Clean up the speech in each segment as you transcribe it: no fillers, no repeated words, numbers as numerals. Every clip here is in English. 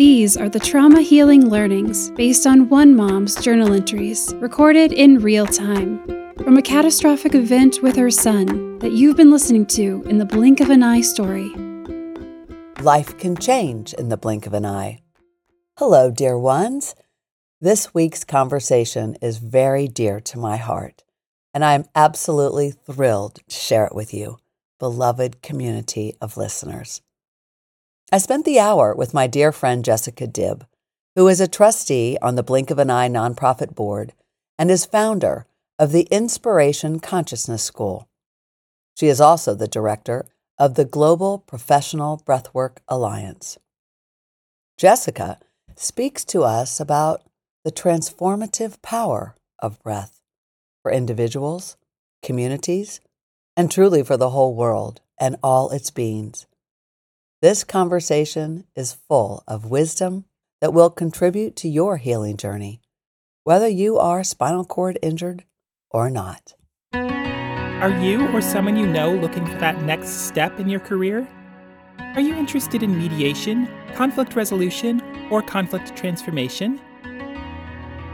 These are the trauma healing learnings based on one mom's journal entries, recorded in real time, from a catastrophic event with her son that you've been listening to in the Blink of an Eye story. Life can change in the blink of an eye. Hello, dear ones. This week's conversation is very dear to my heart, and I am absolutely thrilled to share it with you, beloved community of listeners. I spent the hour with my dear friend Jessica Dibb, who is a trustee on the Blink of an Eye nonprofit board and is founder of the Inspiration Consciousness School. She is also the director of the Global Professional Breathwork Alliance. Jessica speaks to us about the transformative power of breath for individuals, communities, and truly for the whole world and all its beings. This conversation is full of wisdom that will contribute to your healing journey, whether you are spinal cord injured or not. Are you or someone you know looking for that next step in your career? Are you interested in mediation, conflict resolution, or conflict transformation?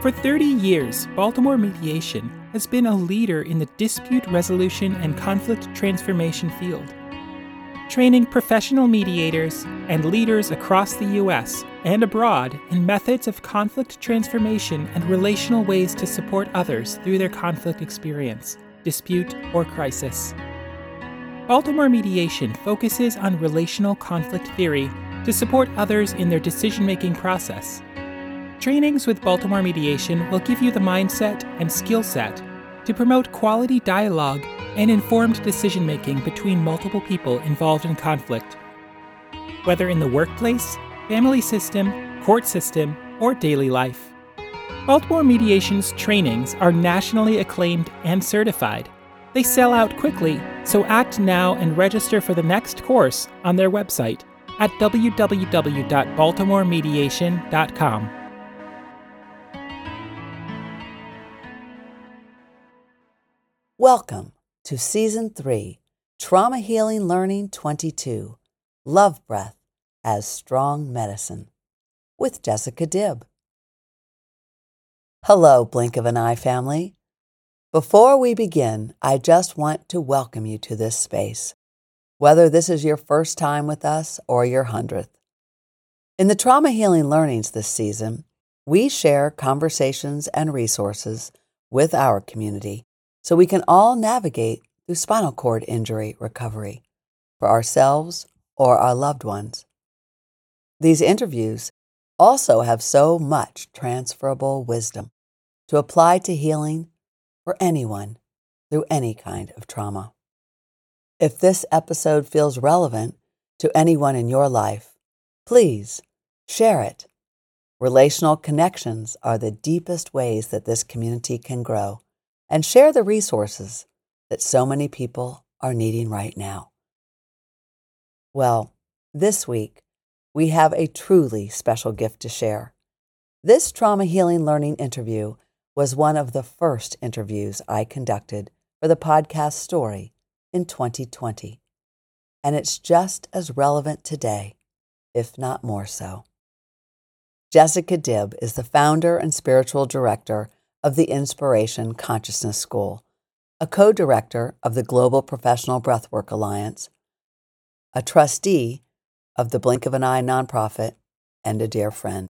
For 30 years, Baltimore Mediation has been a leader in the dispute resolution and conflict transformation field, training professional mediators and leaders across the U.S. and abroad in methods of conflict transformation and relational ways to support others through their conflict experience, dispute, or crisis. Baltimore Mediation focuses on relational conflict theory to support others in their decision-making process. Trainings with Baltimore Mediation will give you the mindset and skill set to promote quality dialogue and informed decision-making between multiple people involved in conflict, whether in the workplace, family system, court system, or daily life. Baltimore Mediation's trainings are nationally acclaimed and certified. They sell out quickly, so act now and register for the next course on their website at www.baltimoremediation.com. Welcome to Season 3, Trauma Healing Learning 22, Love Breath as Strong Medicine, with Jessica Dibb. Hello, Blink of an Eye family. Before we begin, I just want to welcome you to this space, whether this is your first time with us or your 100th. In the Trauma Healing Learnings this season, we share conversations and resources with our community, so we can all navigate through spinal cord injury recovery for ourselves or our loved ones. These interviews also have so much transferable wisdom to apply to healing for anyone through any kind of trauma. If this episode feels relevant to anyone in your life, please share it. Relational connections are the deepest ways that this community can grow, and share the resources that so many people are needing right now. Well, this week, we have a truly special gift to share. This Trauma Healing Learning interview was one of the first interviews I conducted for the podcast Story in 2020, and it's just as relevant today, if not more so. Jessica Dibb is the founder and spiritual director of the Inspiration Consciousness School, a co-director of the Global Professional Breathwork Alliance, a trustee of the Blink of an Eye nonprofit, and a dear friend.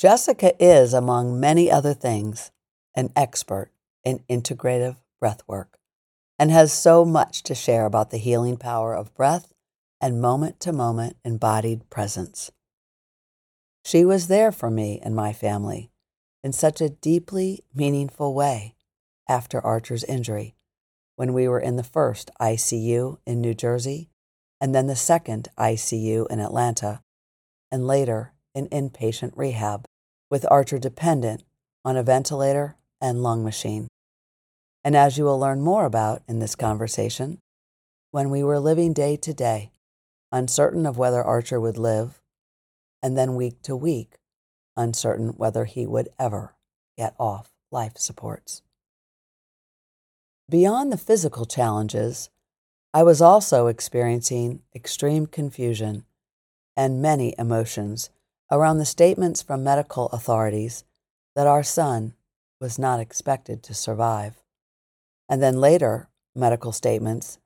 Jessica is, among many other things, an expert in integrative breathwork and has so much to share about the healing power of breath and moment-to-moment embodied presence. She was there for me and my family in such a deeply meaningful way after Archer's injury, when we were in the first ICU in New Jersey, and then the second ICU in Atlanta, and later in inpatient rehab, with Archer dependent on a ventilator and lung machine. And as you will learn more about in this conversation, when we were living day to day, uncertain of whether Archer would live, and then week to week, uncertain whether he would ever get off life supports. Beyond the physical challenges, I was also experiencing extreme confusion and many emotions around the statements from medical authorities that our son was not expected to survive, and then later medical statements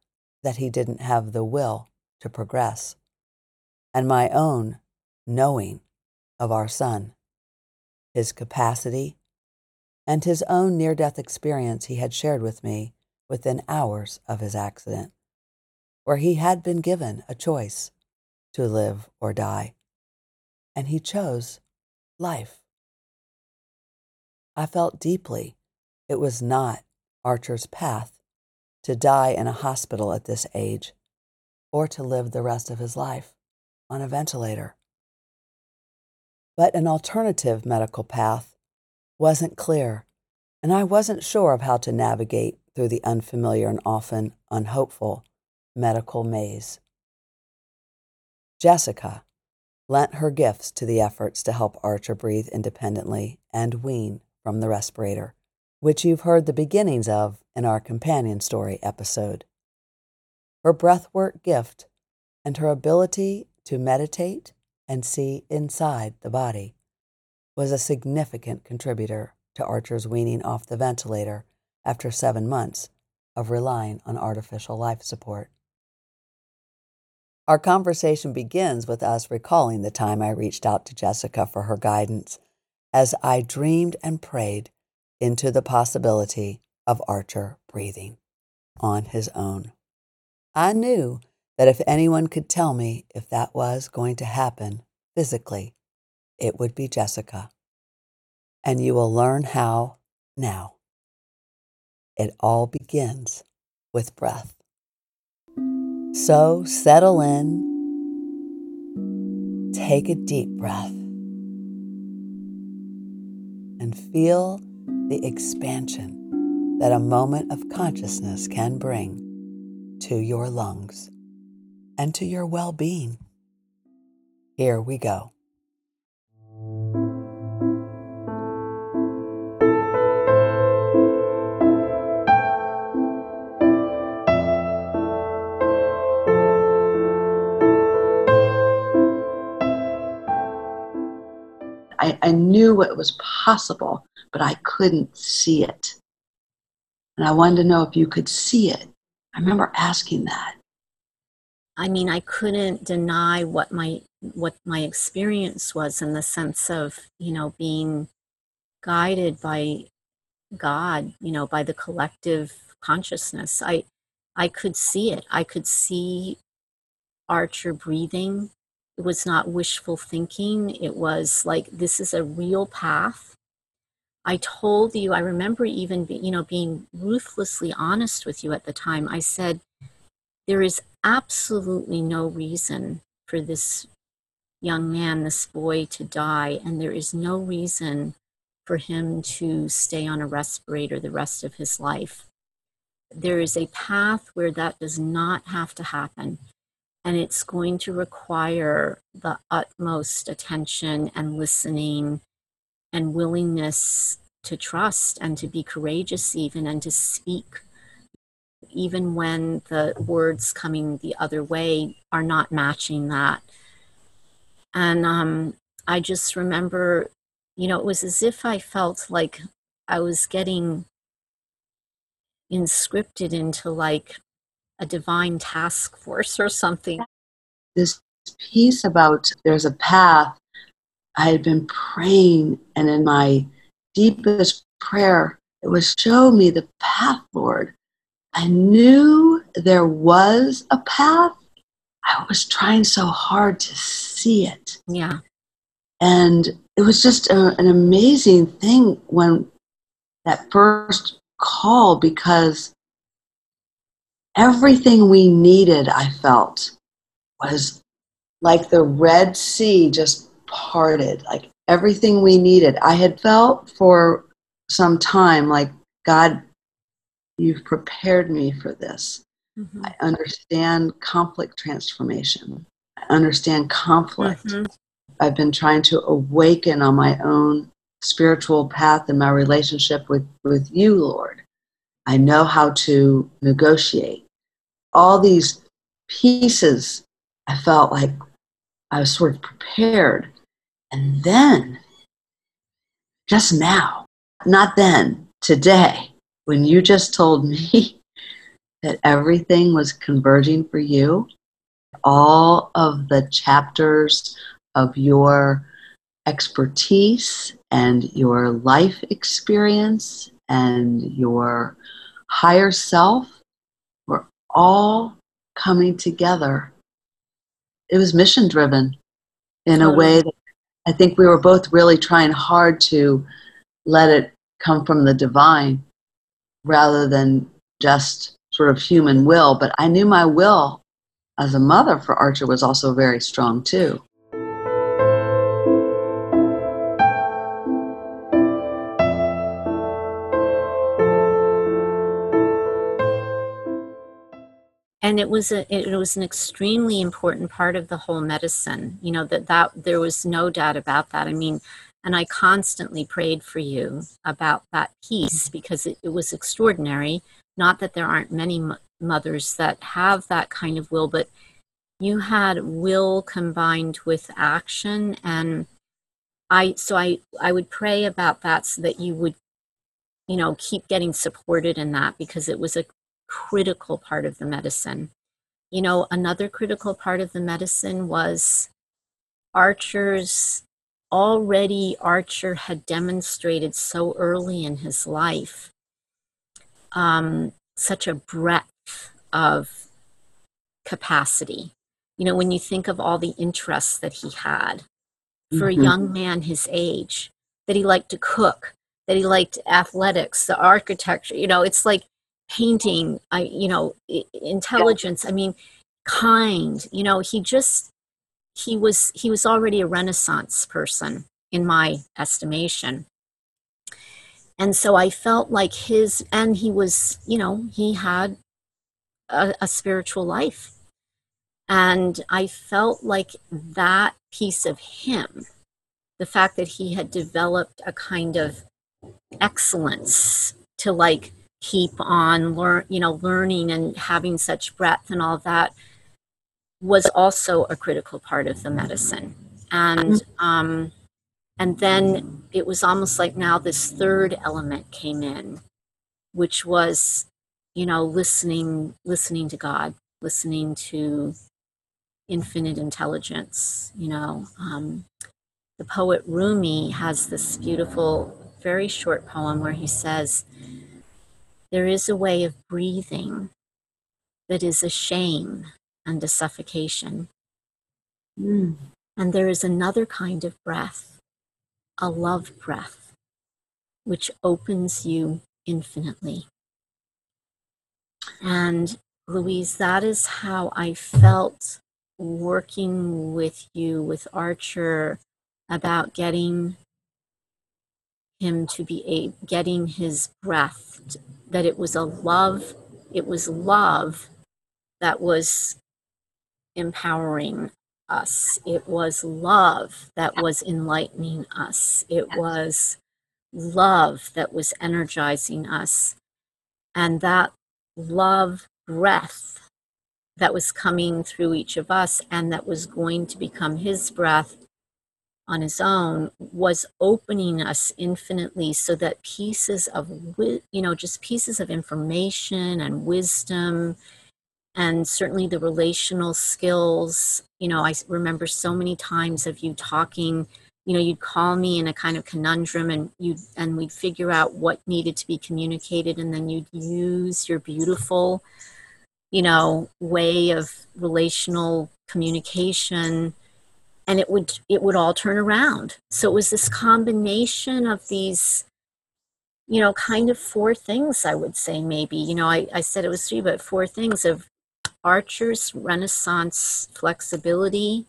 that he didn't have the will to progress, and my own knowing of our son, his capacity, and his own near-death experience he had shared with me within hours of his accident, where he had been given a choice to live or die, and he chose life. I felt deeply it was not Archer's path to die in a hospital at this age or to live the rest of his life on a ventilator. But an alternative medical path wasn't clear, and I wasn't sure of how to navigate through the unfamiliar and often unhopeful medical maze. Jessica lent her gifts to the efforts to help Archer breathe independently and wean from the respirator, which you've heard the beginnings of in our companion story episode. Her breathwork gift and her ability to meditate and see inside the body was a significant contributor to Archer's weaning off the ventilator after 7 months of relying on artificial life support. Our conversation begins with us recalling the time I reached out to Jessica for her guidance as I dreamed and prayed into the possibility of Archer breathing on his own. I knew that if anyone could tell me if that was going to happen physically, it would be Jessica. And you will learn how now. It all begins with breath. So settle in, take a deep breath, and feel the expansion that a moment of consciousness can bring to your lungs and to your well-being. Here we go. I knew what was possible, but I couldn't see it. And I wanted to know if you could see it. I remember asking that. I mean, I couldn't deny what my experience was, in the sense of, you know, being guided by God, you know, by the collective consciousness. I could see it. I could see Archer breathing. It was not wishful thinking. It was like, this is a real path. I told you, I remember even being ruthlessly honest with you at the time. I said, there is absolutely no reason for this young man, this boy, to die. And there is no reason for him to stay on a respirator the rest of his life. There is a path where that does not have to happen. And it's going to require the utmost attention and listening and willingness to trust and to be courageous even, and to speak, even when the words coming the other way are not matching that. And I just remember, it was as if I felt like I was getting inscripted into like a divine task force or something. This piece about there's a path, I had been praying, and in my deepest prayer, it was, show me the path, Lord. I knew there was a path. I was trying so hard to see it. Yeah. And it was just an amazing thing when that first call, because everything we needed, I felt, was like the Red Sea just parted. Like everything we needed. I had felt for some time like, God, you've prepared me for this. Mm-hmm. I understand conflict transformation. I understand conflict. Mm-hmm. I've been trying to awaken on my own spiritual path and my relationship with you, Lord. I know how to negotiate. All these pieces, I felt like I was sort of prepared. And then, just now, not then, today, when you just told me that everything was converging for you, all of the chapters of your expertise and your life experience and your higher self were all coming together. It was mission-driven in a way that I think we were both really trying hard to let it come from the divine rather than just sort of human will. But I knew my will as a mother for Archer was also very strong too. And it was an extremely important part of the whole medicine, you know, that there was no doubt about that. I mean, and I constantly prayed for you about that piece because it was extraordinary. Not that there aren't many mothers that have that kind of will, but you had will combined with action. And I would pray about that so that you would, you know, keep getting supported in that because it was a critical part of the medicine. You know, another critical part of the medicine was Archer had demonstrated so early in his life such a breadth of capacity. You know, when you think of all the interests that he had for a young man his age, that he liked to cook, that he liked athletics, the architecture, you know, it's like painting, intelligence. Yeah. I mean, kind. You know, he was already a Renaissance person in my estimation, and so I felt like he had a spiritual life, and I felt like that piece of him, the fact that he had developed a kind of excellence to like keep on learning and having such breadth and all that was also a critical part of the medicine. And and then it was almost like now this third element came in, which was, you know, listening to God, listening to infinite intelligence. You know, the poet Rumi has this beautiful, very short poem where he says, "There is a way of breathing that is a shame and a suffocation. And there is another kind of breath, a love breath, which opens you infinitely." And Louise, that is how I felt working with you, with Archer, about getting him to be getting his breath, that it was a love, it was love that was empowering us. It was love that was enlightening us. It was love that was energizing us. And that love breath that was coming through each of us and that was going to become his breath on his own was opening us infinitely, so that pieces of information and wisdom, and certainly the relational skills. You know, I remember so many times of you talking, you know, you'd call me in a kind of conundrum and we'd figure out what needed to be communicated, and then you'd use your beautiful, you know, way of relational communication, and it would all turn around. So it was this combination of these, you know, kind of four things, I would say maybe. You know, I said it was three, but four things of Archer's Renaissance flexibility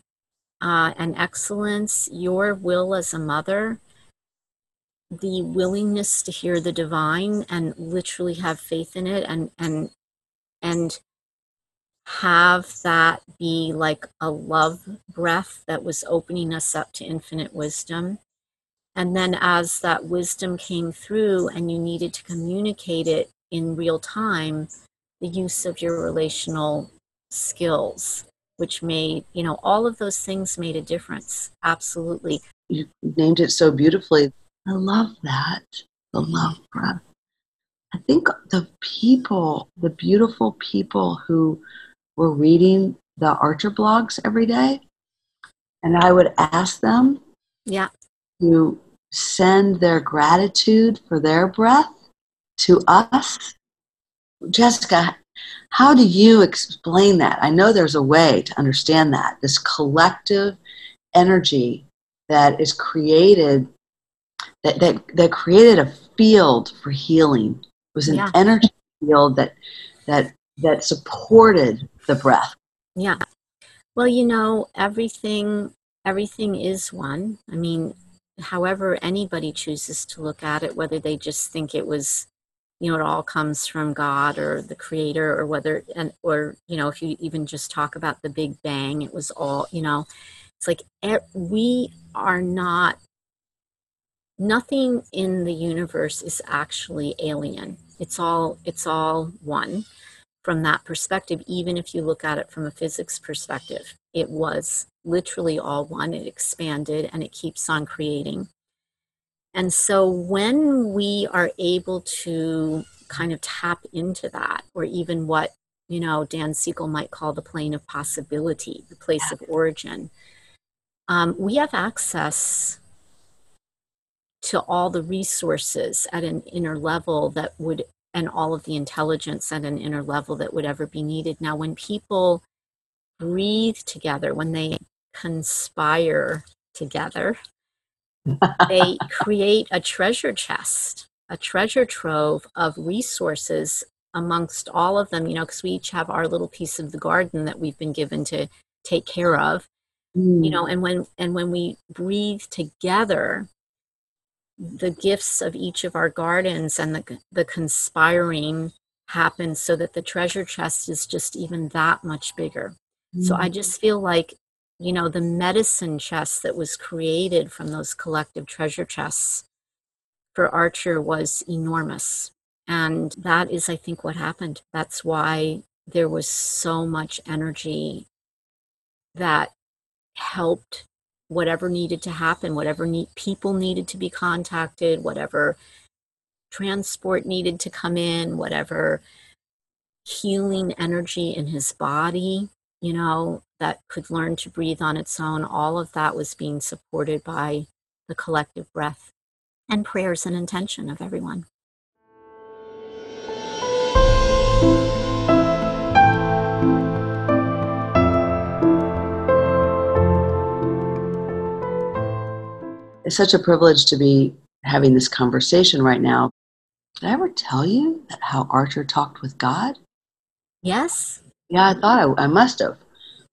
and excellence, your will as a mother, the willingness to hear the divine and literally have faith in it, and have that be like a love breath that was opening us up to infinite wisdom. And then as that wisdom came through and you needed to communicate it in real time, the use of your relational skills, which made, you know, all of those things made a difference. Absolutely. you named it so beautifully. I love that, the love breath. I think the people, the beautiful people who were reading the Archer blogs every day, and I would ask them to send their gratitude for their breath to us. Jessica, how do you explain that? I know there's a way to understand that, this collective energy that is created, that created a field for healing. It was an energy field that supported the breath. Yeah. Well, you know, everything is one. I mean, however anybody chooses to look at it, whether they just think it was, you know, it all comes from God or the creator, or whether, and, or, you know, if you even just talk about the Big Bang, it was all, you know, it's like we are not, nothing in the universe is actually alien. It's all one from that perspective. Even if you look at it from a physics perspective, it was literally all one. It expanded and it keeps on creating. And so when we are able to kind of tap into that, or even what, you know, Dan Siegel might call the plane of possibility, the place of origin, we have access to all the resources at an inner level that would, and all of the intelligence at an inner level that would ever be needed. Now, when people breathe together, when they conspire together, they create a treasure chest, a treasure trove of resources amongst all of them, you know, because we each have our little piece of the garden that we've been given to take care of, you know, and when we breathe together, the gifts of each of our gardens and the conspiring happens so that the treasure chest is just even that much bigger. So I just feel like, you know, the medicine chest that was created from those collective treasure chests for Archer was enormous. And that is, I think, what happened. That's why there was so much energy that helped whatever needed to happen, whatever people needed to be contacted, whatever transport needed to come in, whatever healing energy in his body, you know, that could learn to breathe on its own. All of that was being supported by the collective breath and prayers and intention of everyone. It's such a privilege to be having this conversation right now. Did I ever tell you that how Archer talked with God? Yes. Yeah, I thought I must have.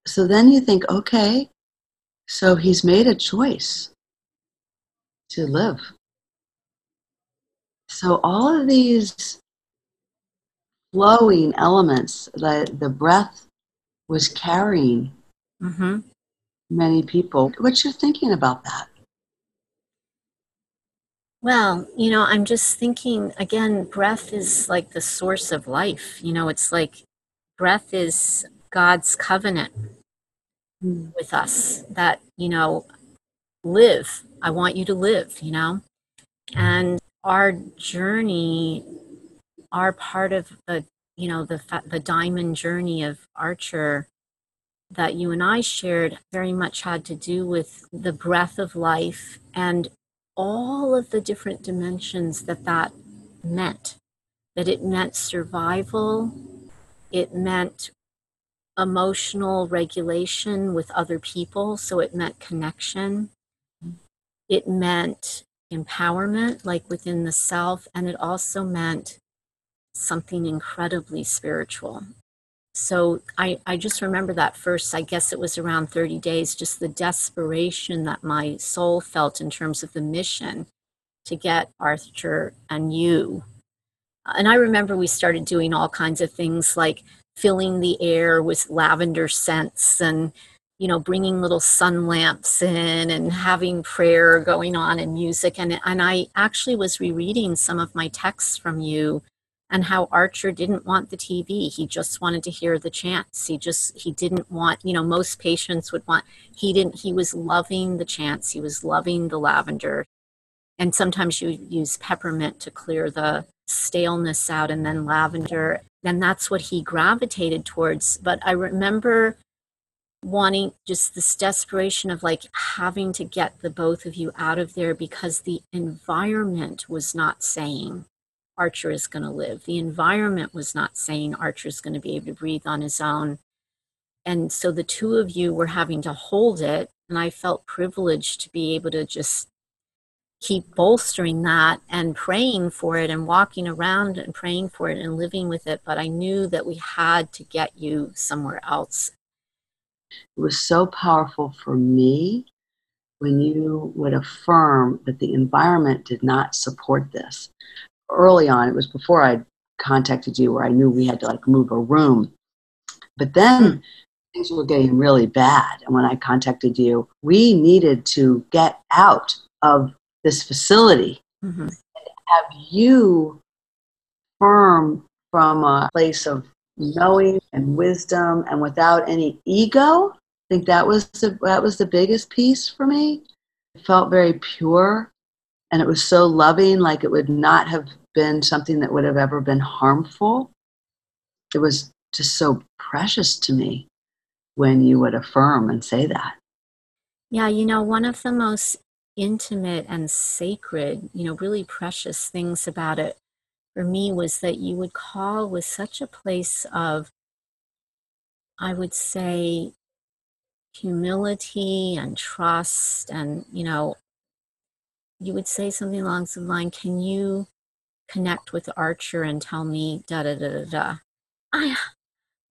So then you think, okay, so he's made a choice to live. So all of these flowing elements that the breath was carrying many people. What's your thinking about that? Well, you know, I'm just thinking, again, breath is like the source of life. You know, it's like breath is God's covenant with us that, you know, live. I want you to live, you know. And our journey, our part of the, you know, the diamond journey of Archer that you and I shared very much had to do with the breath of life and all of the different dimensions that meant. That it meant survival, it meant emotional regulation with other people, so it meant connection, it meant empowerment, like within the self, and it also meant something incredibly spiritual. So I just remember that first, I guess it was around 30 days, just the desperation that my soul felt in terms of the mission to get Archer and you. And I remember we started doing all kinds of things like filling the air with lavender scents and, you know, bringing little sun lamps in and having prayer going on and music. And I actually was rereading some of my texts from you and how Archer didn't want the TV. He just wanted to hear the chants. He didn't want, you know, most patients would want, he was loving the chants. He was loving the lavender. And sometimes you use peppermint to clear the staleness out, and then lavender. And that's what he gravitated towards. But I remember wanting just this desperation of like having to get the both of you out of there because the environment was not saying Archer is going to live. The environment was not saying Archer is going to be able to breathe on his own. And so the two of you were having to hold it. And I felt privileged to be able to just keep bolstering that and praying for it and walking around and praying for it and living with it. But I knew that we had to get you somewhere else. It was so powerful for me when you would affirm that the environment did not support this. Early on, it was before I contacted you, where I knew we had to like move a room. But then things were getting really bad. And when I contacted you, we needed to get out of this facility. Mm-hmm. And have you firm from a place of knowing and wisdom and without any ego. I think that was the biggest piece for me. It felt very pure. And it was so loving, like it would not have been something that would have ever been harmful. It was just so precious to me when you would affirm and say that. Yeah, you know, one of the most intimate and sacred, you know, really precious things about it for me was that you would call with such a place of, I would say, humility and trust and, you know, you would say something along the line, can you connect with Archer and tell me da-da-da-da-da?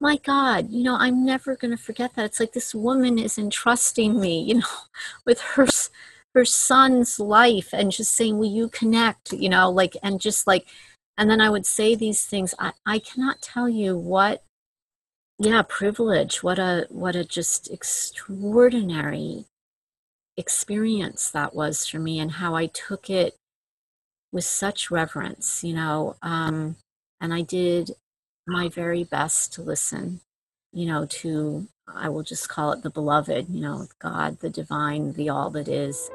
My God, you know, I'm never going to forget that. It's like this woman is entrusting me, you know, with her son's life and just saying, will you connect, you know, like, and just like, and then I would say these things. I cannot tell you what, yeah, privilege, what a just extraordinary experience that was for me, and how I took it with such reverence, you know, and I did my very best to listen, you know, to, I will just call it the beloved, you know, God, the divine, the all that is.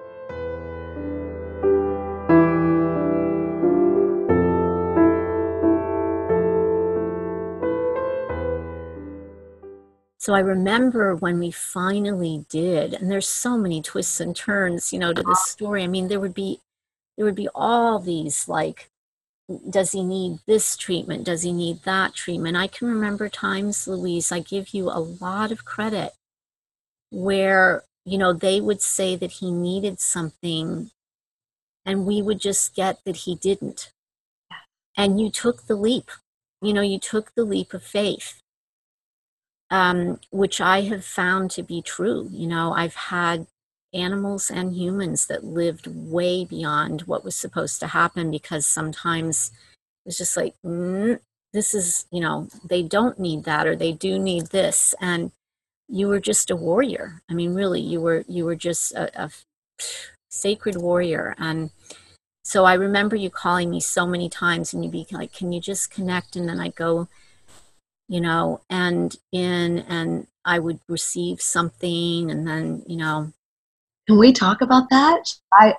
So I remember when we finally did, and there's so many twists and turns, you know, to this story. I mean, there would be all these, like, does he need this treatment? Does he need that treatment? I can remember times, Louise, I give you a lot of credit where, you know, they would say that he needed something and we would just get that he didn't. And you took the leap, you know, you took the leap of faith. Which I have found to be true. You know, I've had animals and humans that lived way beyond what was supposed to happen because sometimes it's just like, this is, you know, they don't need that or they do need this. And you were just a warrior. I mean, really, you were just a sacred warrior. And so I remember you calling me so many times and you'd be like, can you just connect? And then I'd go, you know, and I would receive something and then, you know. Can we talk about that?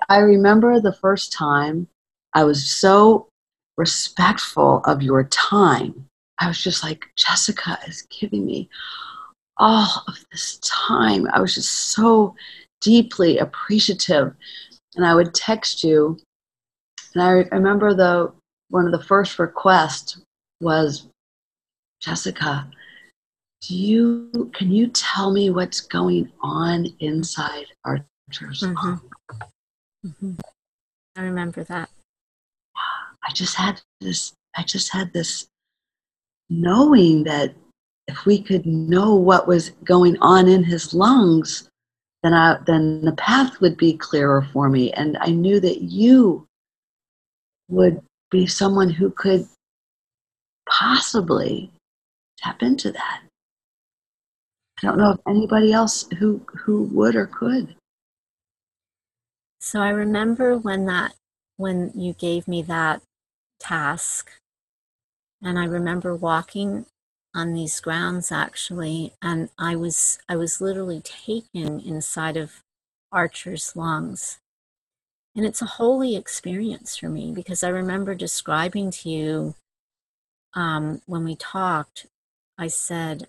I remember the first time I was so respectful of your time. I was just like, Jessica is giving me all of this time. I was just so deeply appreciative. And I would text you. And I remember one of the first requests was, Jessica, can you tell me what's going on inside Archer's mom? Mm-hmm. I remember that. I just had this knowing that if we could know what was going on in his lungs, then the path would be clearer for me. And I knew that you would be someone who could possibly tap into that. I don't know of anybody else who would or could. So I remember when you gave me that task, And I remember walking on these grounds, actually, and I was literally taken inside of Archer's lungs. And it's a holy experience for me, because I remember describing to you when we talked, I said,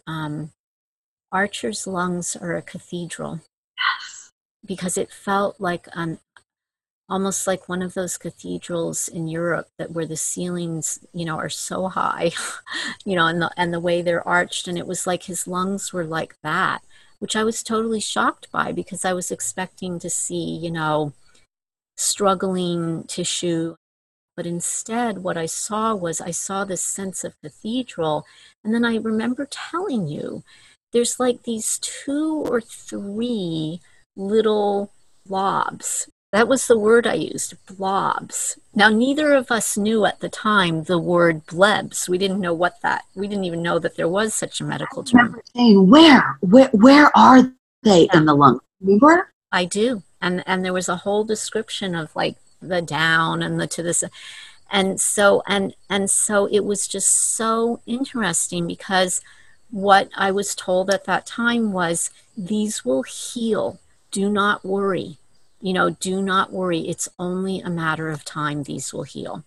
Archer's lungs are a cathedral. Yes. Because it felt like almost like one of those cathedrals in Europe that where the ceilings, you know, are so high, you know, and the way they're arched. And it was like his lungs were like that, which I was totally shocked by, because I was expecting to see, you know, struggling tissue. But instead, what I saw was this sense of cathedral. And then I remember telling you, there's like these 2 or 3 little blobs. That was the word I used, blobs. Now, neither of us knew at the time the word blebs. We didn't know what that, we didn't even know that there was such a medical term. I remember saying, where are they in the lung? Remember? I do. And there was a whole description of like the down and the to this. And so it was just so interesting, because what I was told at that time was, these will heal. Do not worry. You know, do not worry. It's only a matter of time. These will heal.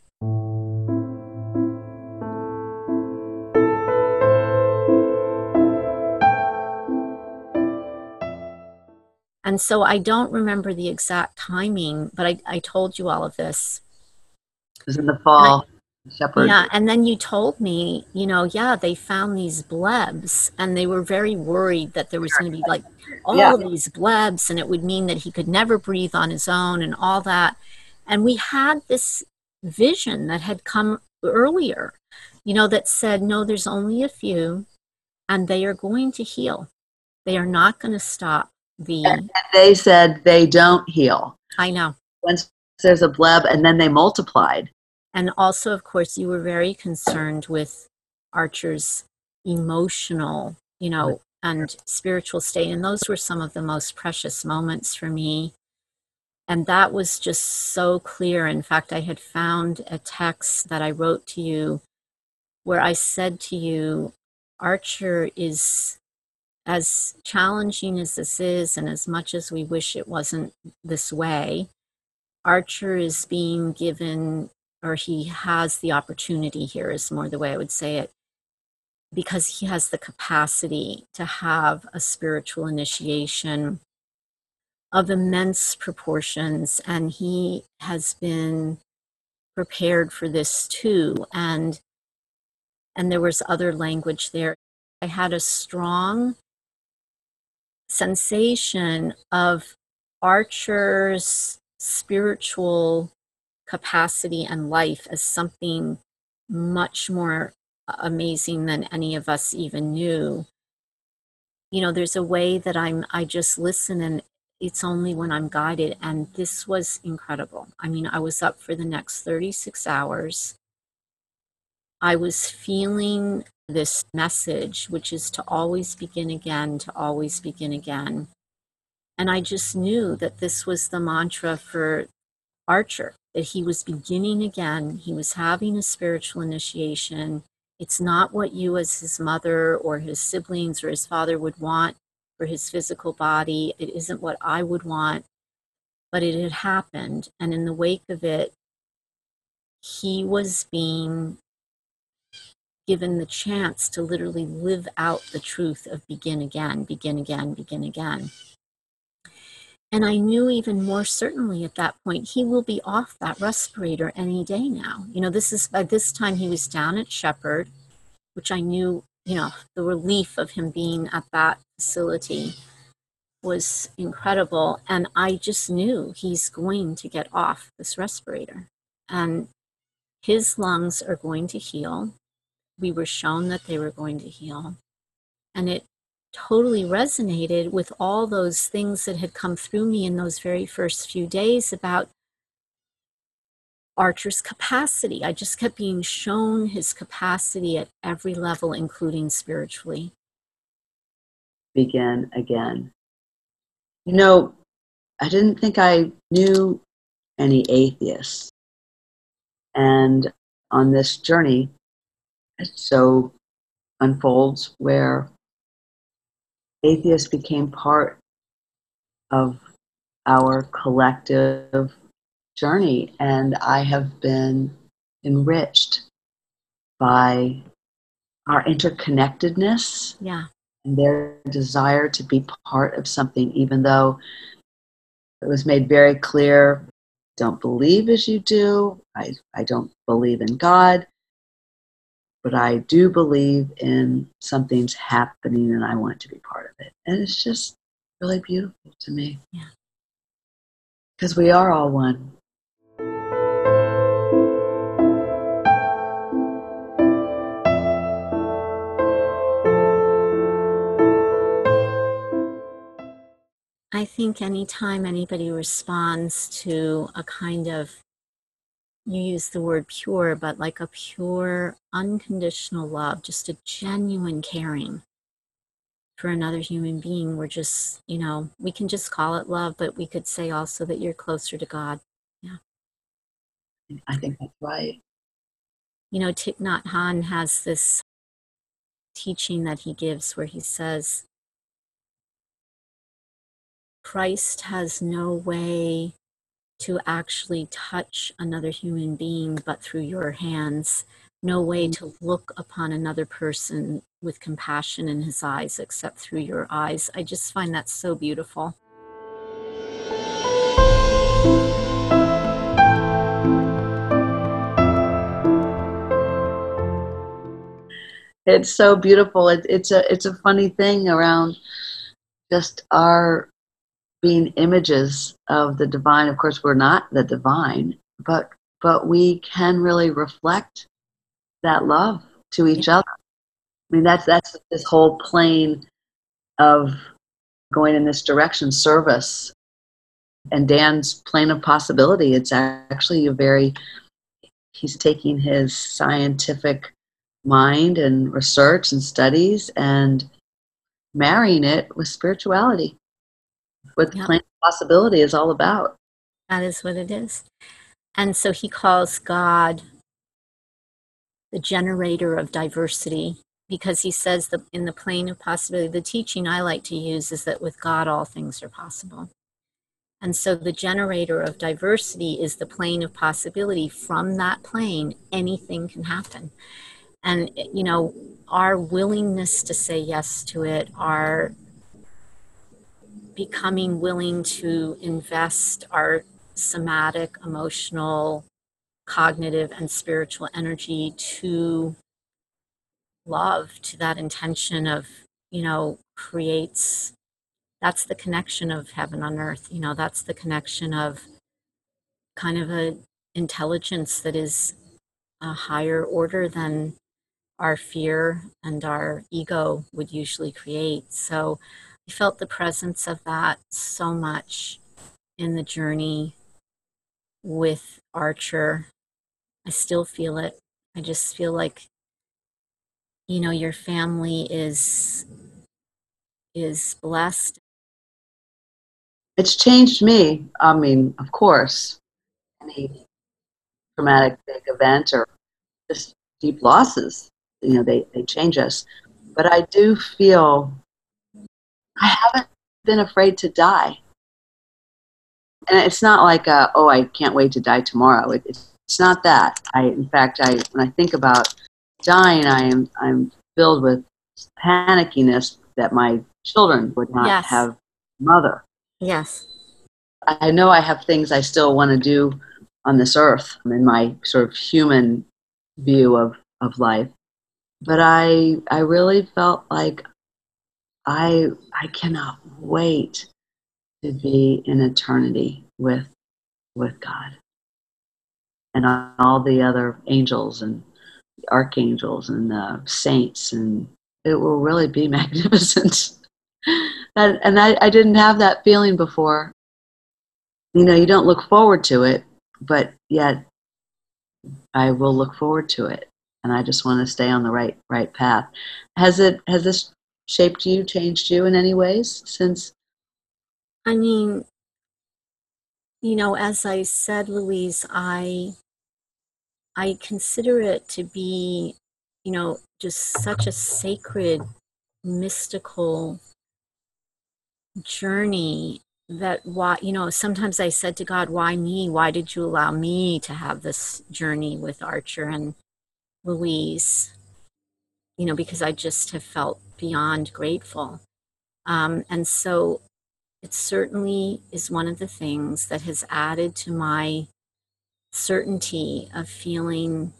And so I don't remember the exact timing, but I told you all of this. It was in the fall, Shepherd. Yeah, and then you told me, you know, yeah, they found these blebs, and they were very worried that there was going to be like, these blebs, and it would mean that he could never breathe on his own and all that. And we had this vision that had come earlier, you know, that said, no, there's only a few, and they are going to heal. They are not going to stop the... And they said they don't heal. I know. Once there's a bleb, and then they multiplied. And also, of course, you were very concerned with Archer's emotional, you know, and spiritual state. And those were some of the most precious moments for me. And that was just so clear. In fact, I had found a text that I wrote to you where I said to you, Archer is, as challenging as this is, and as much as we wish it wasn't this way, Archer is being given, or he has the opportunity here, is more the way I would say it, because he has the capacity to have a spiritual initiation of immense proportions, and he has been prepared for this too. And there was other language there. I had a strong sensation of Archer's spiritual capacity and life as something much more amazing than any of us even knew. You know, there's a way that I just listen, and it's only when I'm guided. And this was incredible. I mean, I was up for the next 36 hours. I was feeling this message, which is to always begin again, to always begin again. And I just knew that this was the mantra for Archer, that he was beginning again. He was having a spiritual initiation. It's not what you as his mother or his siblings or his father would want for his physical body. It isn't what I would want, but it had happened. And in the wake of it, he was being given the chance to literally live out the truth of begin again, begin again, begin again. And I knew even more certainly at that point, he will be off that respirator any day now. You know, this is, by this time he was down at Shepherd, which I knew, you know, the relief of him being at that facility was incredible. And I just knew he's going to get off this respirator and his lungs are going to heal. We were shown that they were going to heal. And it totally resonated with all those things that had come through me in those very first few days about Archer's capacity. I just kept being shown his capacity at every level, including spiritually. Begin again. You know, I didn't think I knew any atheists. And on this journey, so unfolds, where atheists became part of our collective journey. And I have been enriched by our interconnectedness, yeah, and their desire to be part of something, even though it was made very clear, don't believe as you do. I don't believe in God, but I do believe in something's happening and I want to be part of it. And it's just really beautiful to me. Yeah. Because we are all one. I think anytime anybody responds to a kind of, you use the word pure, but like a pure, unconditional love, just a genuine caring for another human being, we're just, you know, we can just call it love, but we could say also that you're closer to God. Yeah. I think that's right. You know, Thich Nhat Hanh has this teaching that he gives where he says, Christ has no way to actually touch another human being but through your hands, no way to look upon another person with compassion in his eyes except through your eyes. I just find that so beautiful. It's so beautiful. It's a funny thing around just our being images of the divine. Of course, we're not the divine, but we can really reflect that love to each other. I mean, that's this whole plane of going in this direction, service, and Dan's plane of possibility. It's actually he's taking his scientific mind and research and studies and marrying it with spirituality. What the plane of possibility is all about. That is what it is. And so he calls God the generator of diversity, because he says that in the plane of possibility, the teaching I like to use is that with God, all things are possible. And so the generator of diversity is the plane of possibility. From that plane, anything can happen. And, you know, our willingness to say yes to it, our becoming willing to invest our somatic, emotional, cognitive, and spiritual energy to love, to that intention of, you know, creates, that's the connection of heaven on earth. You know, that's the connection of kind of a intelligence that is a higher order than our fear and our ego would usually create. So I felt the presence of that so much in the journey with Archer. I still feel it. I just feel like, you know, your family is blessed. It's changed me. I mean, of course, any traumatic big event or just deep losses, you know, they change us. But I do feel I haven't been afraid to die. And it's not like, I can't wait to die tomorrow. It's not that. In fact, when I think about dying, I'm filled with panickiness that my children would not have a mother. Yes. I know I have things I still want to do on this earth in my sort of human view of life. But I really felt like I cannot wait to be in eternity with God and all the other angels and the archangels and the saints, and it will really be magnificent. And I didn't have that feeling before. You know, you don't look forward to it, but yet I will look forward to it, and I just want to stay on the right path. Has this shaped you, changed you in any ways since? I mean, you know, as I said, Louise, I consider it to be, you know, just such a sacred, mystical journey that, why, you know, sometimes I said to God, why me? Why did you allow me to have this journey with Archer and Louise? You know, because I just have felt beyond grateful. And so it certainly is one of the things that has added to my certainty of feeling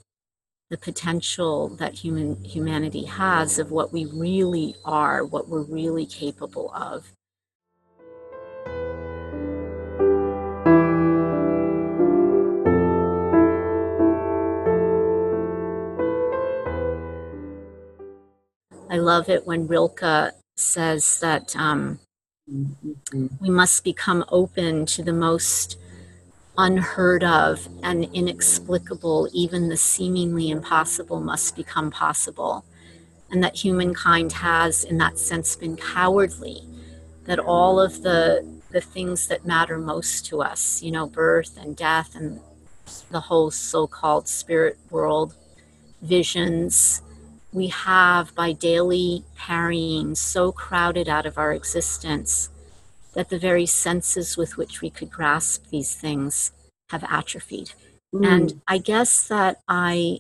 the potential that humanity has, of what we really are, what we're really capable of. I love it when Rilke says that we must become open to the most unheard of and inexplicable, even the seemingly impossible must become possible. And that humankind has, in that sense, been cowardly, that all of the things that matter most to us, you know, birth and death and the whole so-called spirit world visions, we have, by daily parrying, so crowded out of our existence that the very senses with which we could grasp these things have atrophied. And I guess that I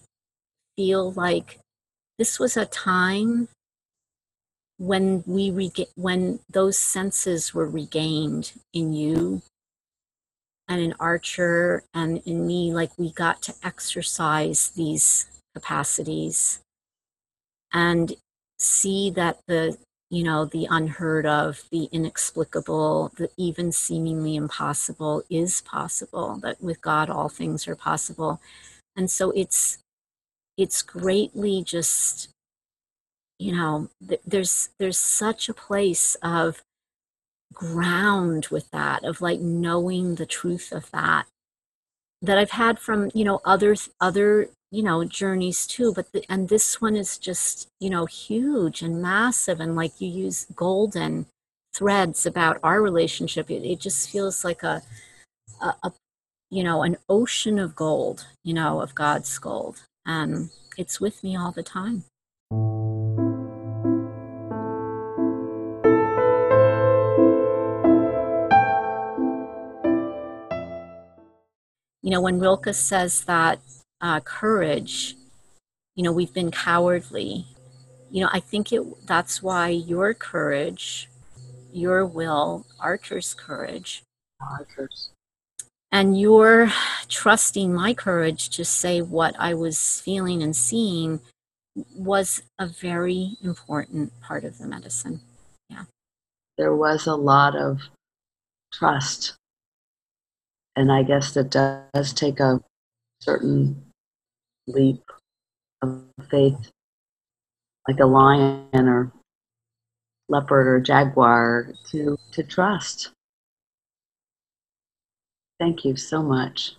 feel like this was a time when when those senses were regained in you and in Archer and in me, like we got to exercise these capacities and see that the, you know, the unheard of, the inexplicable, the even seemingly impossible is possible, that with God all things are possible. And so it's greatly just, you know, there's such a place of ground with that, of like knowing the truth of that I've had from, you know, other you know, journeys too, but and this one is just, you know, huge and massive, and like you use golden threads about our relationship. It just feels like a you know, an ocean of gold, you know, of God's gold, and it's with me all the time. You know, when Rilke says that courage, you know, we've been cowardly, you know, I think that's why your courage, your will, Archer's courage, and your trusting my courage to say what I was feeling and seeing was a very important part of the medicine. Yeah. There was a lot of trust. And I guess that does take a certain leap of faith, like a lion or leopard or jaguar, to trust. Thank you so much.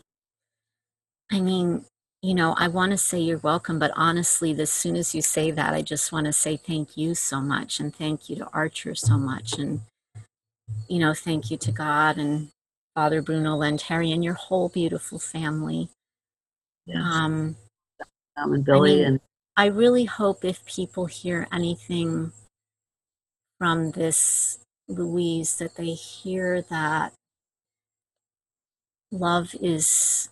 I mean, you know, I want to say you're welcome, but honestly, as soon as you say that, I just want to say thank you so much, and thank you to Archer so much, and, you know, thank you to God and Father Bruno Lentari and your whole beautiful family. Yes. And Billy, and I really hope if people hear anything from this, Louise, that they hear that love is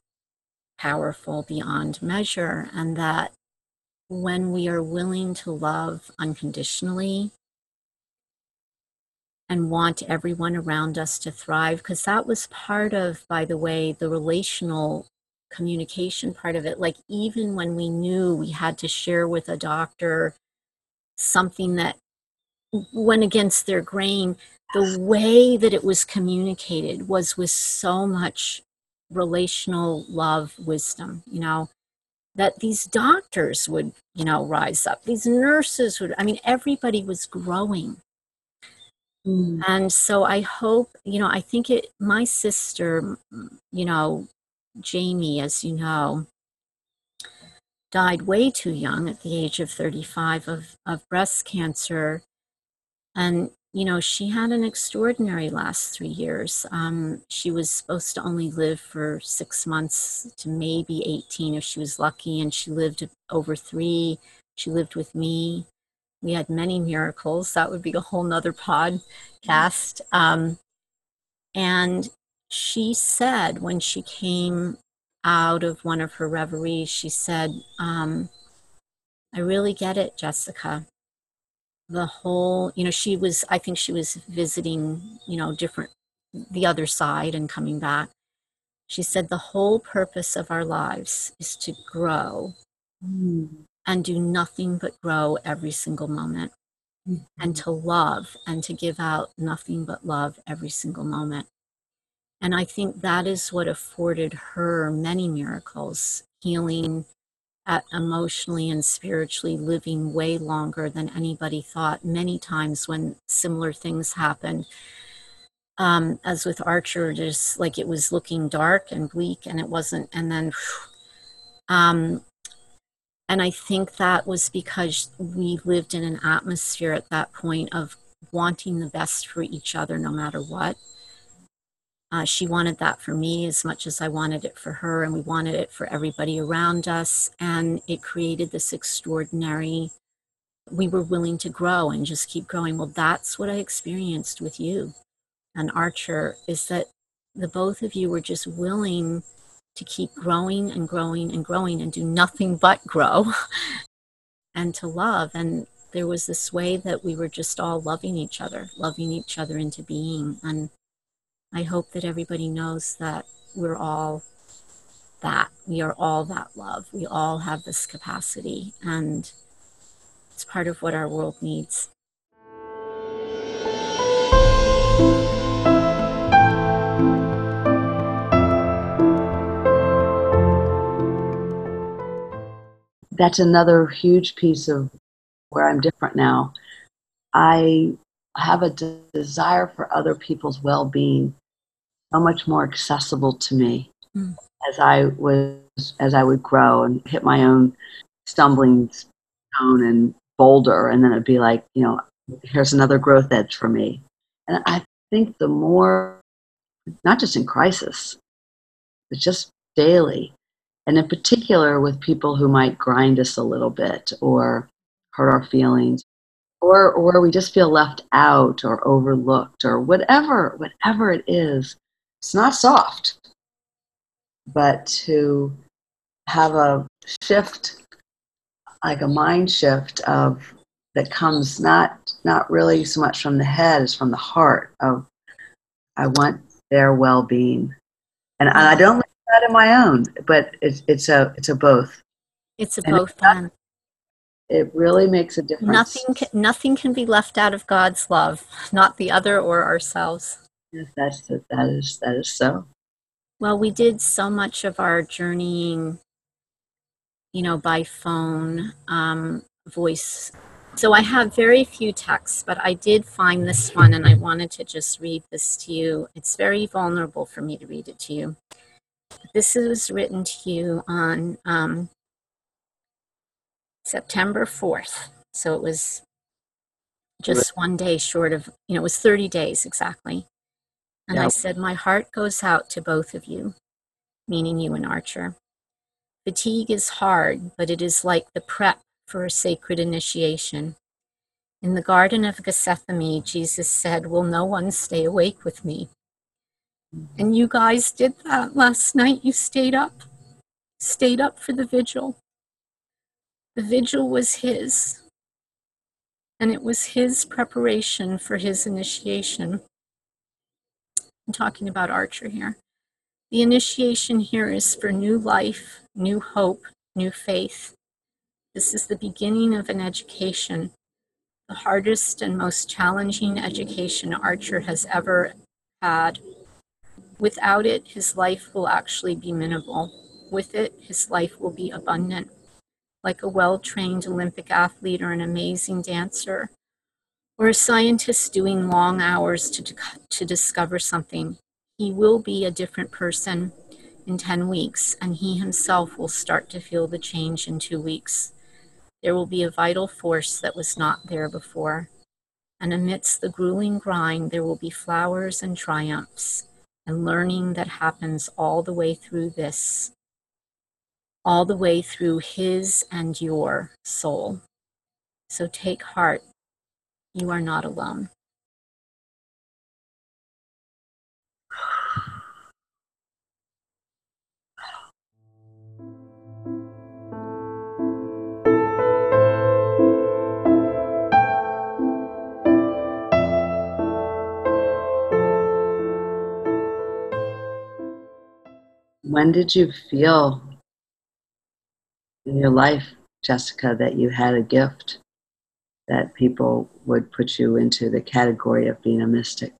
powerful beyond measure, and that when we are willing to love unconditionally and want everyone around us to thrive, because that was part of, by the way, the relational communication part of it, like even when we knew we had to share with a doctor something that went against their grain, the way that it was communicated was with so much relational love, wisdom, you know, that these doctors would, you know, rise up, these nurses would, I mean, everybody was growing. And so I hope, you know, I think my sister, you know, Jamie, as you know, died way too young at the age of 35 of breast cancer. And, you know, she had an extraordinary last 3 years. She was supposed to only live for 6 months to maybe 18 if she was lucky, and she lived over 3. She lived with me. We had many miracles. That would be a whole nother podcast. And she said, when she came out of one of her reveries, she said, I really get it, Jessica. The whole, she was, I think she was visiting, the other side and coming back. She said, the whole purpose of our lives is to grow and do nothing but grow every single moment and to love and to give out nothing but love every single moment. And I think that is what afforded her many miracles, healing at emotionally and spiritually, living way longer than anybody thought. Many times when similar things happened, as with Archer, just like it was looking dark and bleak, and it wasn't, and then, and I think that was because we lived in an atmosphere at that point of wanting the best for each other no matter what. She wanted that for me as much as I wanted it for her, and we wanted it for everybody around us, and it created this extraordinary, we were willing to grow and just keep growing. Well, that's what I experienced with you and Archer, is that the both of you were just willing to keep growing and growing and growing and do nothing but grow and to love. And there was this way that we were just all loving each other into being. And I hope that everybody knows that we're all that. We are all that love. We all have this capacity, and it's part of what our world needs. That's another huge piece of where I'm different now. I have a desire for other people's well-being so much more accessible to me as I would grow and hit my own stumbling stone and boulder, and then it'd be like, here's another growth edge for me. And I think the more, not just in crisis, but just daily, and in particular with people who might grind us a little bit or hurt our feelings, or we just feel left out or overlooked or whatever it is, it's not soft. But to have a shift, like a mind shift of that comes not really so much from the head as from the heart of, I want their well-being. And I don't that in my own, but it's a both. It's a both. It really makes a difference. Nothing can be left out of God's love, not the other or ourselves. Yes, that is so. Well, we did so much of our journeying, by phone, voice. So I have very few texts, but I did find this one, and I wanted to just read this to you. It's very vulnerable for me to read it to you. This was written to you on September 4th. So it was just one day short of, it was 30 days exactly. And I said, my heart goes out to both of you, meaning you and Archer. Fatigue is hard, but it is like the prep for a sacred initiation. In the Garden of Gethsemane, Jesus said, will no one stay awake with me? And you guys did that last night. You stayed up for the vigil. The vigil was his, and it was his preparation for his initiation. I'm talking about Archer here. The initiation here is for new life, new hope, new faith. This is the beginning of an education, the hardest and most challenging education Archer has ever had. Without it, his life will actually be minimal. With it, his life will be abundant. Like a well-trained Olympic athlete or an amazing dancer, or a scientist doing long hours to discover something, he will be a different person in 10 weeks, and he himself will start to feel the change in 2 weeks. There will be a vital force that was not there before. And amidst the grueling grind, there will be flowers and triumphs, and learning that happens all the way through this. all the way through his and your soul. So take heart. You are not alone. When did you feel in your life, Jessica, that you had a gift that people would put you into the category of being a mystic?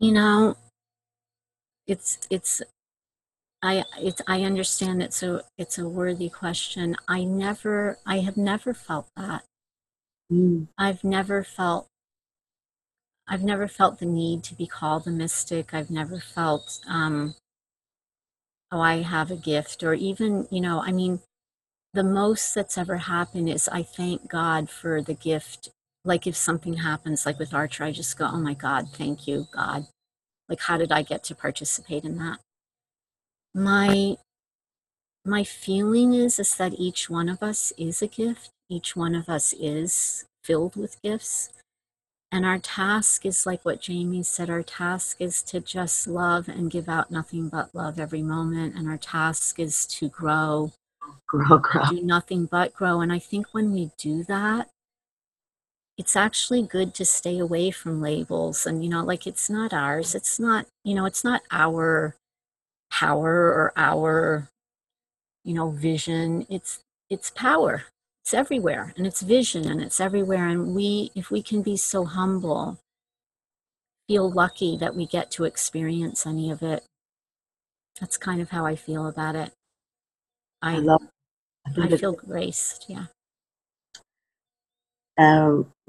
You know, I understand it's a worthy question. I have never felt that. I've never felt the need to be called a mystic. I've never felt, I have a gift, or even, the most that's ever happened is I thank God for the gift. Like if something happens, like with Archer, I just go, oh my God, thank you, God. Like, how did I get to participate in that? My feeling is that each one of us is a gift. Each one of us is filled with gifts. And our task is like what Jamie said, our task is to just love and give out nothing but love every moment. And our task is to grow, do nothing but grow. And I think when we do that, it's actually good to stay away from labels. And, it's not ours. It's not, it's not our power or our, vision. It's power. It's everywhere, and it's vision, and it's everywhere. And if we can be so humble, feel lucky that we get to experience any of it. That's kind of how I feel about it. I feel graced, yeah.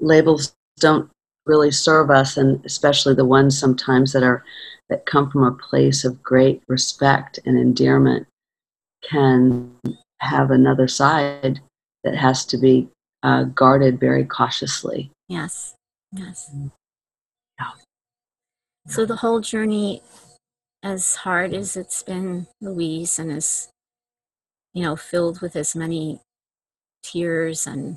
Labels don't really serve us, and especially the ones sometimes that come from a place of great respect and endearment can have another side that has to be guarded very cautiously. Yes. Yeah. So the whole journey, as hard as it's been, Louise, and as filled with as many tears and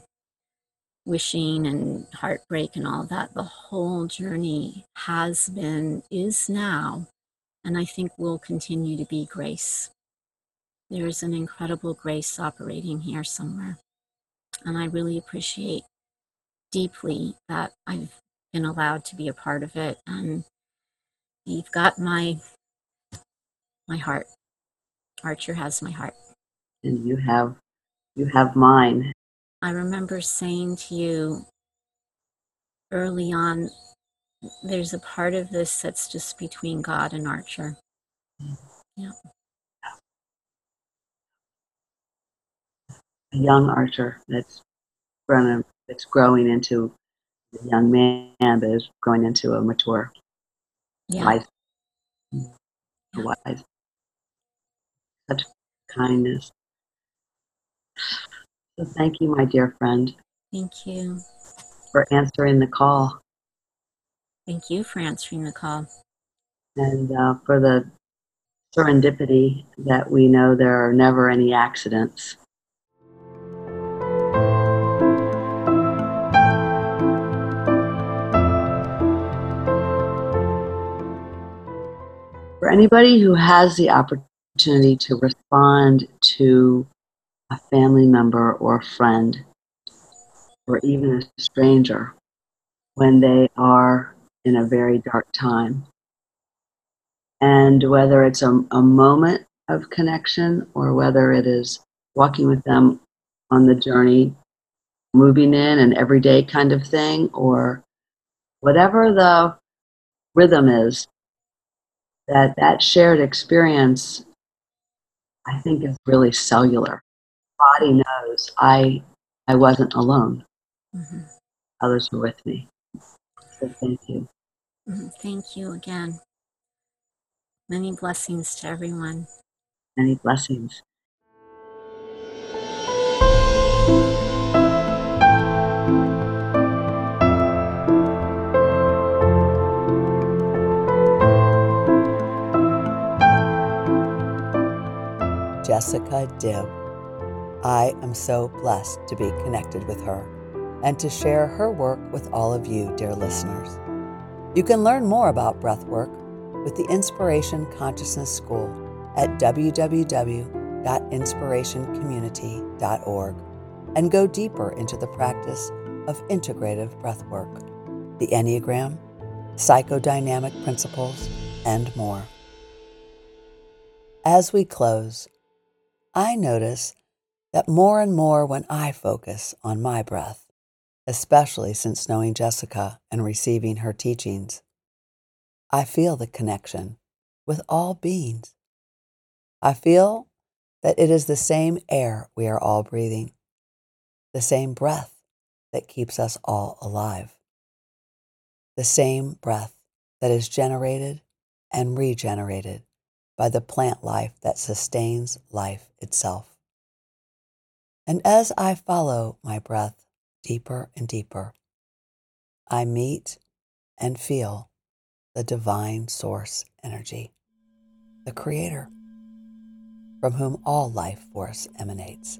wishing and heartbreak and all that, the whole journey has been, is now, and I think will continue to be grace. There is an incredible grace operating here somewhere. And I really appreciate deeply that I've been allowed to be a part of it. And you've got my heart. Archer has my heart. And you have mine. I remember saying to you early on, there's a part of this that's just between God and Archer. Yeah. A young Archer that's growing into a young man that is growing into a mature life. Wise. Such kindness. So thank you, my dear friend. Thank you. For answering the call. Thank you for answering the call. And for the serendipity that we know there are never any accidents. For anybody who has the opportunity to respond to a family member or a friend or even a stranger when they are in a very dark time, and whether it's a moment of connection or whether it is walking with them on the journey, moving in an everyday kind of thing, or whatever the rhythm is, that shared experience, I think, is really cellular. Body knows I wasn't alone. Mm-hmm. Others were with me. So thank you. Mm-hmm. Thank you again. Many blessings to everyone. Many blessings. Jessica Dibb. I am so blessed to be connected with her and to share her work with all of you, dear listeners. You can learn more about breathwork with the Inspiration Consciousness School at www.inspirationcommunity.org and go deeper into the practice of integrative breathwork, the Enneagram, psychodynamic principles, and more. As we close, I notice that more and more when I focus on my breath, especially since knowing Jessica and receiving her teachings, I feel the connection with all beings. I feel that it is the same air we are all breathing, the same breath that keeps us all alive, the same breath that is generated and regenerated by the plant life that sustains life itself. And as I follow my breath deeper and deeper, I meet and feel the divine source energy, the creator, from whom all life force emanates.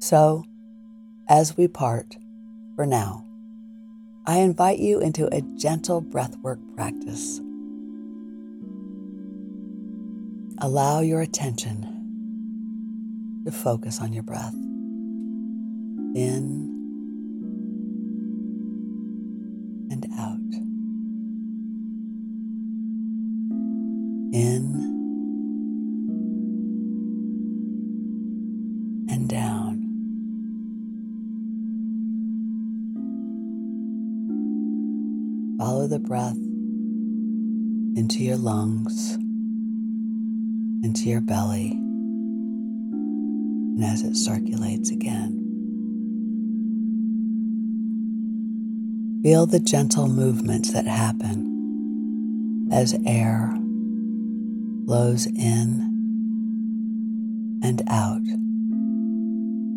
So, as we part for now, I invite you into a gentle breathwork practice. Allow your attention to focus on your breath. In and out. In and down. Follow the breath into your lungs, into your belly, and as it circulates again. Feel the gentle movements that happen as air flows in and out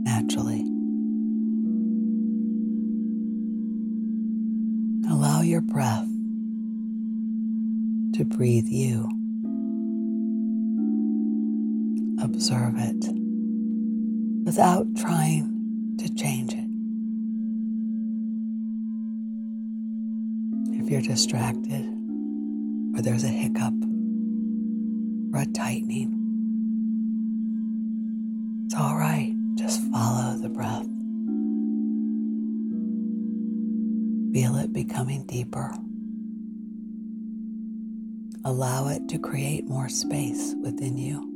naturally. Allow your breath to breathe you. Observe it without trying to change it. If you're distracted or there's a hiccup, or a tightening, it's all right, just follow the breath. Feel it becoming deeper. Allow it to create more space within you.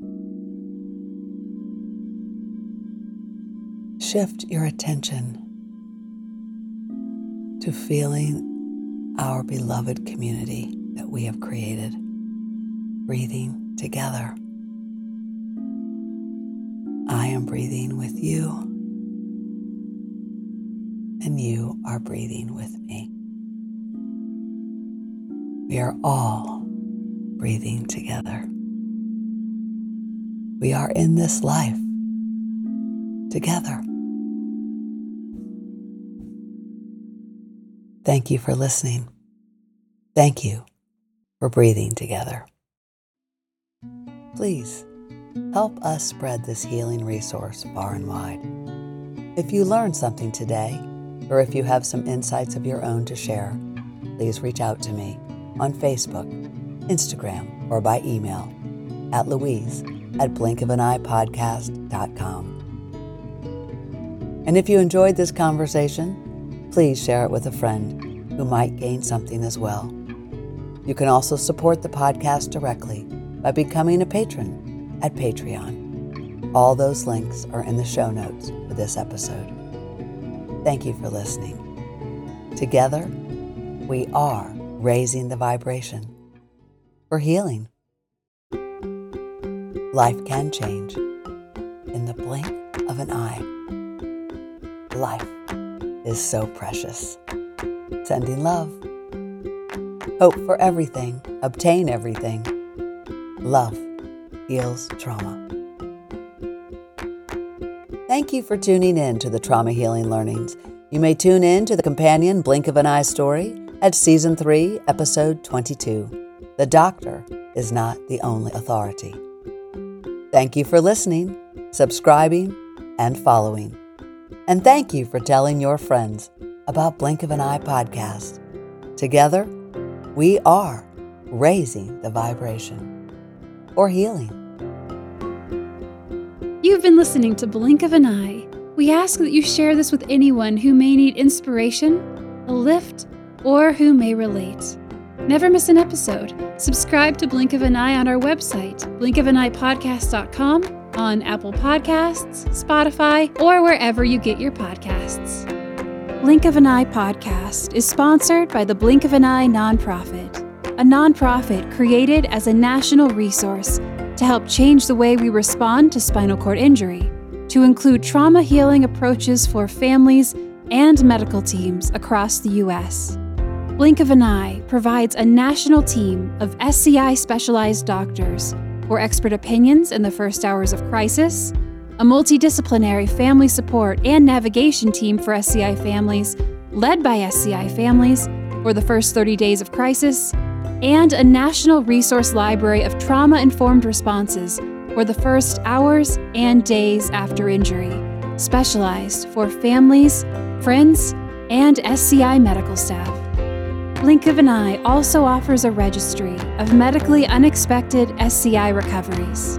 Shift your attention to feeling our beloved community that we have created, breathing together. I am breathing with you, and you are breathing with me. We are all breathing together. We are in this life together. Thank you for listening. Thank you for breathing together. Please help us spread this healing resource far and wide. If you learned something today, or if you have some insights of your own to share, please reach out to me on Facebook, Instagram, or by email at louise@blinkofaneyepodcast.com. And if you enjoyed this conversation, please share it with a friend who might gain something as well. You can also support the podcast directly by becoming a patron at Patreon. All those links are in the show notes for this episode. Thank you for listening. Together, we are raising the vibration for healing. Life can change in the blink of an eye. Life is so precious. Sending love. Hope for everything. Obtain everything. Love heals trauma. Thank you for tuning in to the Trauma Healing Learnings. You may tune in to the companion Blink of an Eye story at Season 3, Episode 22. The Doctor is Not the Only Authority. Thank you for listening, subscribing, and following. And thank you for telling your friends about Blink of an Eye podcast. Together, we are raising the vibration or healing. You've been listening to Blink of an Eye. We ask that you share this with anyone who may need inspiration, a lift, or who may relate. Never miss an episode. Subscribe to Blink of an Eye on our website, blinkofaneyepodcast.com, on Apple Podcasts, Spotify, or wherever you get your podcasts. Blink of an Eye podcast is sponsored by the Blink of an Eye nonprofit, a nonprofit created as a national resource to help change the way we respond to spinal cord injury, to include trauma healing approaches for families and medical teams across the U.S. Blink of an Eye provides a national team of SCI specialized doctors for expert opinions in the first hours of crisis, a multidisciplinary family support and navigation team for SCI families led by SCI families for the first 30 days of crisis, and a national resource library of trauma-informed responses for the first hours and days after injury, specialized for families, friends, and SCI medical staff. Blink of an Eye also offers a registry of medically unexpected SCI recoveries.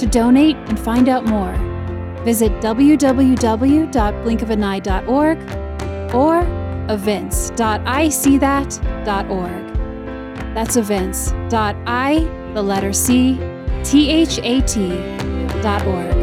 To donate and find out more, visit www.blinkofaneye.org or events.icthat.org. That's events.i, the letter C, THAT.org.